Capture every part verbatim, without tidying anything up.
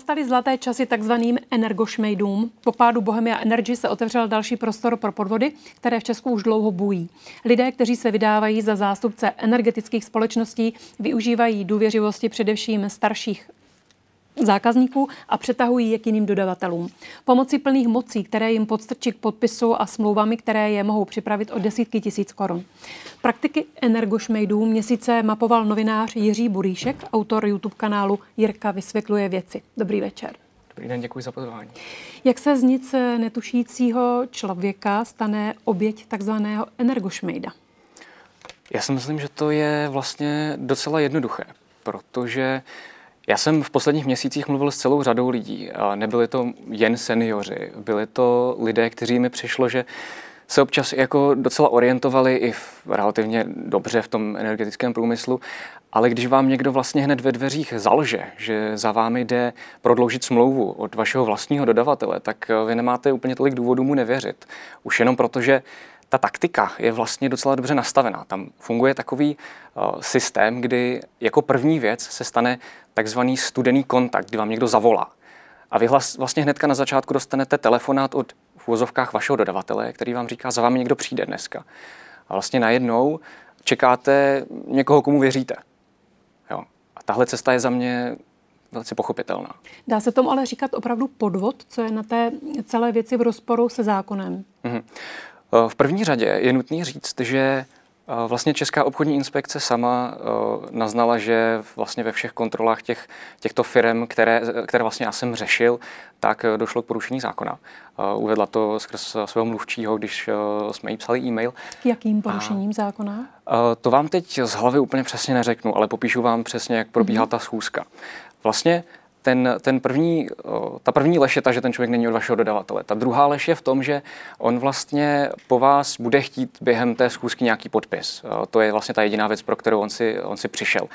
Nastaly zlaté časy takzvaným energošmejdům. Po pádu Bohemia Energy se otevřel další prostor pro podvody, které v Česku už dlouho bují. Lidé, kteří se vydávají za zástupce energetických společností, využívají důvěřivosti především starších zákazníků a přetahují je k jiným dodavatelům. Pomocí plných mocí, které jim podstrčí k podpisu a smlouvami, které je mohou připravit o desítky tisíc korun. Praktiky energošmejdů měsíce mapoval novinář Jiří Burýšek, autor YouTube kanálu Jirka vysvětluje věci. Dobrý večer. Dobrý den, děkuji za pozvání. Jak se z nic netušícího člověka stane oběť takzvaného energošmejda? Já si myslím, že to je vlastně docela jednoduché, protože já jsem v posledních měsících mluvil s celou řadou lidí. Nebyli to jen seniori, byli to lidé, kteří mi přišlo, že se občas jako docela orientovali i v, relativně dobře v tom energetickém průmyslu, ale když vám někdo vlastně hned ve dveřích zalže, že za vámi jde prodloužit smlouvu od vašeho vlastního dodavatele, tak vy nemáte úplně tolik důvodů mu nevěřit. Už jenom proto, že ta taktika je vlastně docela dobře nastavená. Tam funguje takový uh, systém, kdy jako první věc se stane takzvaný studený kontakt, kdy vám někdo zavolá. A vy hlas, vlastně hnedka na začátku dostanete telefonát od v uvozovkách vašeho dodavatele, který vám říká, za vámi někdo přijde dneska. A vlastně najednou čekáte někoho, komu věříte. Jo. A tahle cesta je za mě velice pochopitelná. Dá se tomu ale říkat opravdu podvod, co je na té celé věci v rozporu se zákonem? Mhm. V první řadě je nutné říct, že vlastně Česká obchodní inspekce sama naznala, že vlastně ve všech kontrolách těch, těchto firem, které, které vlastně já jsem řešil, tak došlo k porušení zákona. Uvedla to skrz svého mluvčího, když jsme jí psali e-mail. K jakým porušením A zákona? To vám teď z hlavy úplně přesně neřeknu, ale popíšu vám přesně, jak probíhá ta schůzka. Vlastně Ten, ten první, ta první lež je ta, že ten člověk není od vašeho dodavatele. Ta druhá lež je v tom, že on vlastně po vás bude chtít během té schůzky nějaký podpis. To je vlastně ta jediná věc, pro kterou on si, on si přišel.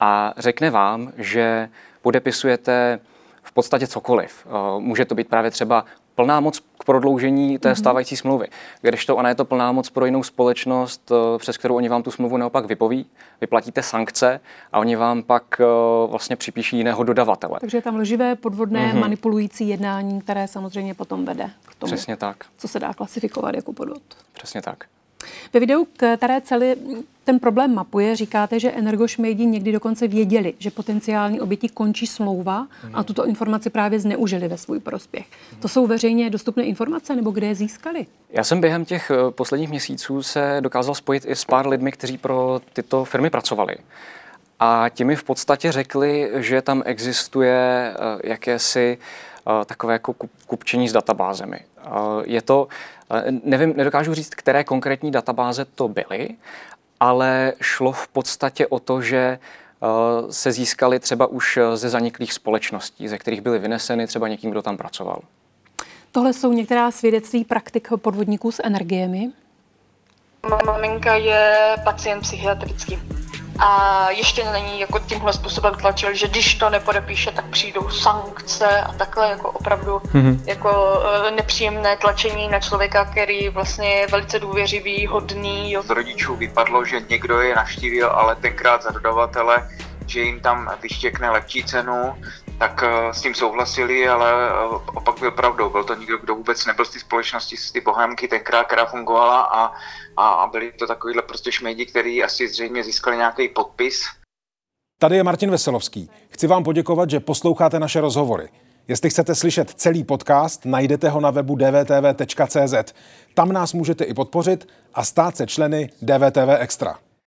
A řekne vám, že podepisujete v podstatě cokoliv. Může to být právě třeba plná moc k prodloužení té stávající smlouvy. Kdežto ona je to plná moc pro jinou společnost, přes kterou oni vám tu smlouvu naopak vypoví, vyplatíte sankce a oni vám pak vlastně připíší jiného dodavatele. Takže je tam lživé, podvodné, mm-hmm. manipulující jednání, které samozřejmě potom vede k tomu, přesně tak, co se dá klasifikovat jako podvod. Přesně tak. Ve videu, které celý ten problém mapuje, říkáte, že energošmejdi někdy dokonce věděli, že potenciální oběti končí smlouva a tuto informaci právě zneužili ve svůj prospěch. To jsou veřejně dostupné informace, nebo kde je získali? Já jsem během těch posledních měsíců se dokázal spojit i s pár lidmi, kteří pro tyto firmy pracovali. A ti mi v podstatě řekli, že tam existuje jakési takové jako kupčení s databázemi. Je to, nevím, nedokážu říct, které konkrétní databáze to byly, ale šlo v podstatě o to, že se získaly třeba už ze zaniklých společností, ze kterých byly vyneseny třeba někým, kdo tam pracoval. Tohle jsou některá svědectví praktik podvodníků s energiemi. Má maminka je pacient psychiatrický. A ještě není jako tímhle způsobem tlačil, že když to nepodepíše, tak přijdou sankce a takhle jako opravdu mm-hmm. jako nepříjemné tlačení na člověka, který vlastně je velice důvěřivý, hodný. Jo. Z rodičů vypadlo, že někdo je navštívil, ale tenkrát za dodavatele, že jim tam vyštěkne lepší cenu, tak s tím souhlasili, ale opak byl pravdou. Byl to někdo, kdo vůbec nebyl z té společnosti, z té Bohemky tenkrát, která fungovala a, a, a byli to takovýhle prostě šmejdi, který asi zřejmě získali nějaký podpis. Tady je Martin Veselovský. Chci vám poděkovat, že posloucháte naše rozhovory. Jestli chcete slyšet celý podcast, najdete ho na webu d v t v tečka c z. Tam nás můžete i podpořit a stát se členy d v t v Extra.